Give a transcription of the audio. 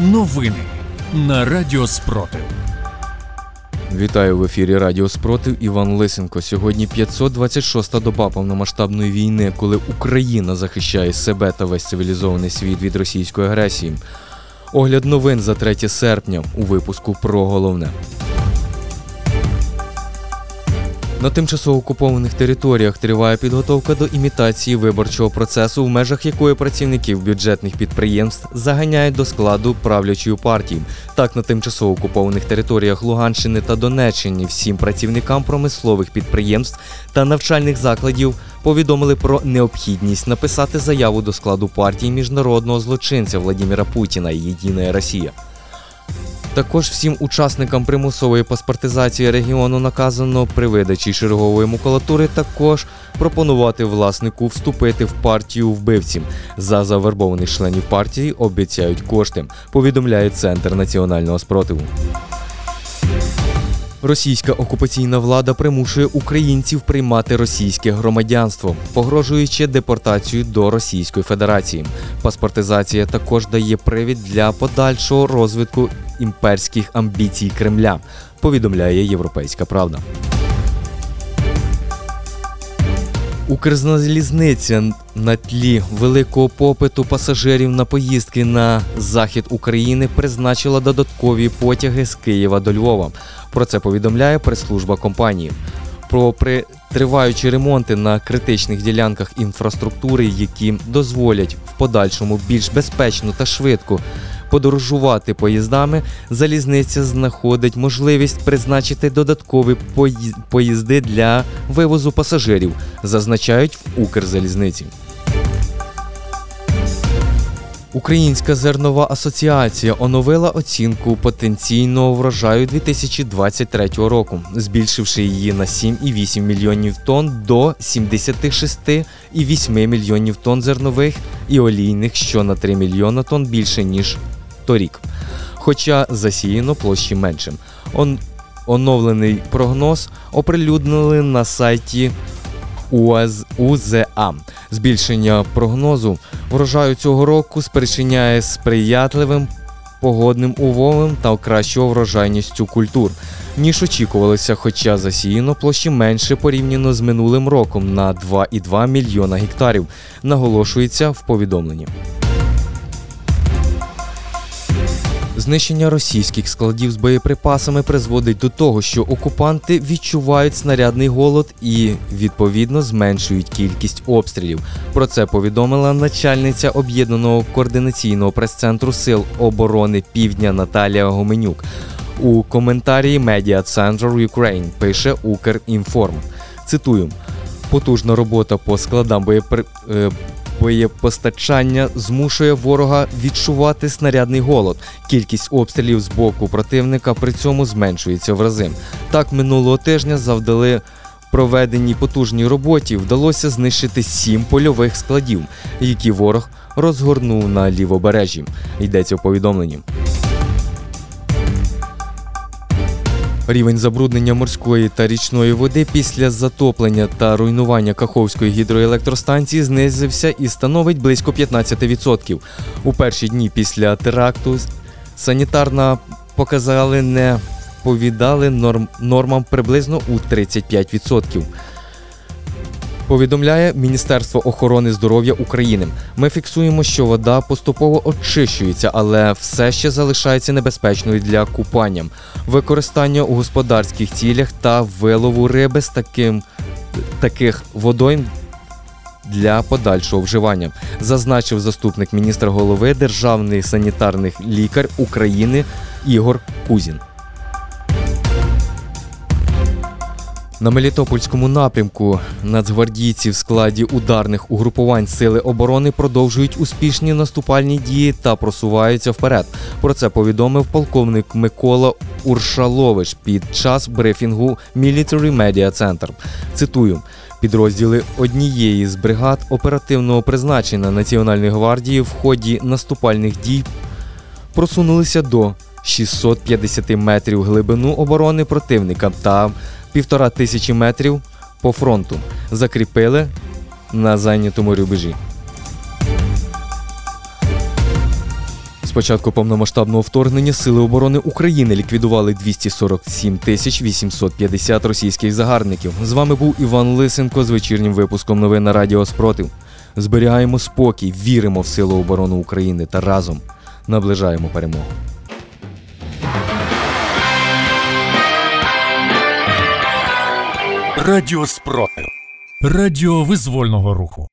Новини на Радіо Спротив. Вітаю в ефірі Радіо Спротив, Іван Лисенко. Сьогодні 526-та доба повномасштабної війни, коли Україна захищає себе та весь цивілізований світ від російської агресії. Огляд новин за 3 серпня у випуску про головне. На тимчасово окупованих територіях триває підготовка до імітації виборчого процесу, в межах якої працівників бюджетних підприємств заганяють до складу правлячої партії. Так, на тимчасово окупованих територіях Луганщини та Донеччини всім працівникам промислових підприємств та навчальних закладів повідомили про необхідність написати заяву до складу партії міжнародного злочинця Володимира Путіна «Єдина Росія». Також всім учасникам примусової паспортизації регіону наказано при видачі чергової макулатури також пропонувати власнику вступити в партію вбивців. За завербованих членів партії обіцяють кошти, повідомляє Центр національного спротиву. Російська окупаційна влада примушує українців приймати російське громадянство, погрожуючи депортацію до Російської Федерації. Паспортизація також дає привід для подальшого розвитку імперських амбіцій Кремля, повідомляє «Європейська правда». Укрзалізниця на тлі великого попиту пасажирів на поїздки на захід України призначила додаткові потяги з Києва до Львова. Про це повідомляє прес-служба компанії. Попри триваючі ремонти на критичних ділянках інфраструктури, які дозволять в подальшому більш безпечно та швидко подорожувати поїздами, залізниця знаходить можливість призначити додаткові поїзди для вивозу пасажирів, зазначають в Укрзалізниці. Українська зернова асоціація оновила оцінку потенційного врожаю 2023 року, збільшивши її на 7,8 мільйонів тонн до 76,8 мільйонів тонн зернових і олійних, що на 3 мільйона тонн більше, ніж торік. Хоча засіяно площі менше. Оновлений прогноз оприлюднили на сайті УЗА. Збільшення прогнозу врожаю цього року спричиняє сприятливим погодним умовам та кращою врожайністю культур, ніж очікувалося, хоча засіяно площі менше порівняно з минулим роком на 2,2 мільйона гектарів, наголошується в повідомленні. Знищення російських складів з боєприпасами призводить до того, що окупанти відчувають снарядний голод і, відповідно, зменшують кількість обстрілів. Про це повідомила начальниця Об'єднаного координаційного прес-центру Сил оборони Півдня Наталія Гоменюк. У коментарі Media Center Ukraine пише Укрінформ. Цитую. Потужна робота по складам боєпостачання змушує ворога відчувати снарядний голод. Кількість обстрілів з боку противника при цьому зменшується в рази. Так, минулого тижня завдали проведеній потужній роботі вдалося знищити 7 польових складів, які ворог розгорнув на лівобережжі, йдеться в повідомленні. Рівень забруднення морської та річної води після затоплення та руйнування Каховської гідроелектростанції знизився і становить близько 15%. У перші дні після теракту санітарна показали не відповідали нормам приблизно у 35%. Повідомляє Міністерство охорони здоров'я України. Ми фіксуємо, що вода поступово очищується, але все ще залишається небезпечною для купання, використання у господарських цілях та вилову риби з таких водойм для подальшого вживання, зазначив заступник міністра голови Державний санітарний лікар України Ігор Кузін. На Мелітопольському напрямку нацгвардійці в складі ударних угрупувань Сили оборони продовжують успішні наступальні дії та просуваються вперед. Про це повідомив полковник Микола Уршалович під час брифінгу Military Media Center. Цитую. Підрозділи однієї з бригад оперативного призначення Національної гвардії в ході наступальних дій просунулися до 650 метрів глибину оборони противника та 1500 метрів по фронту, закріпили на зайнятому рубежі. З початку повномасштабного вторгнення Сили оборони України ліквідували 247 850 російських загарбників. З вами був Іван Лисенко з вечірнім випуском новин на Радіо Спротив. Зберігаємо спокій, віримо в Сили оборони України та разом наближаємо перемогу. Радіо Спротив. Радіо визвольного руху.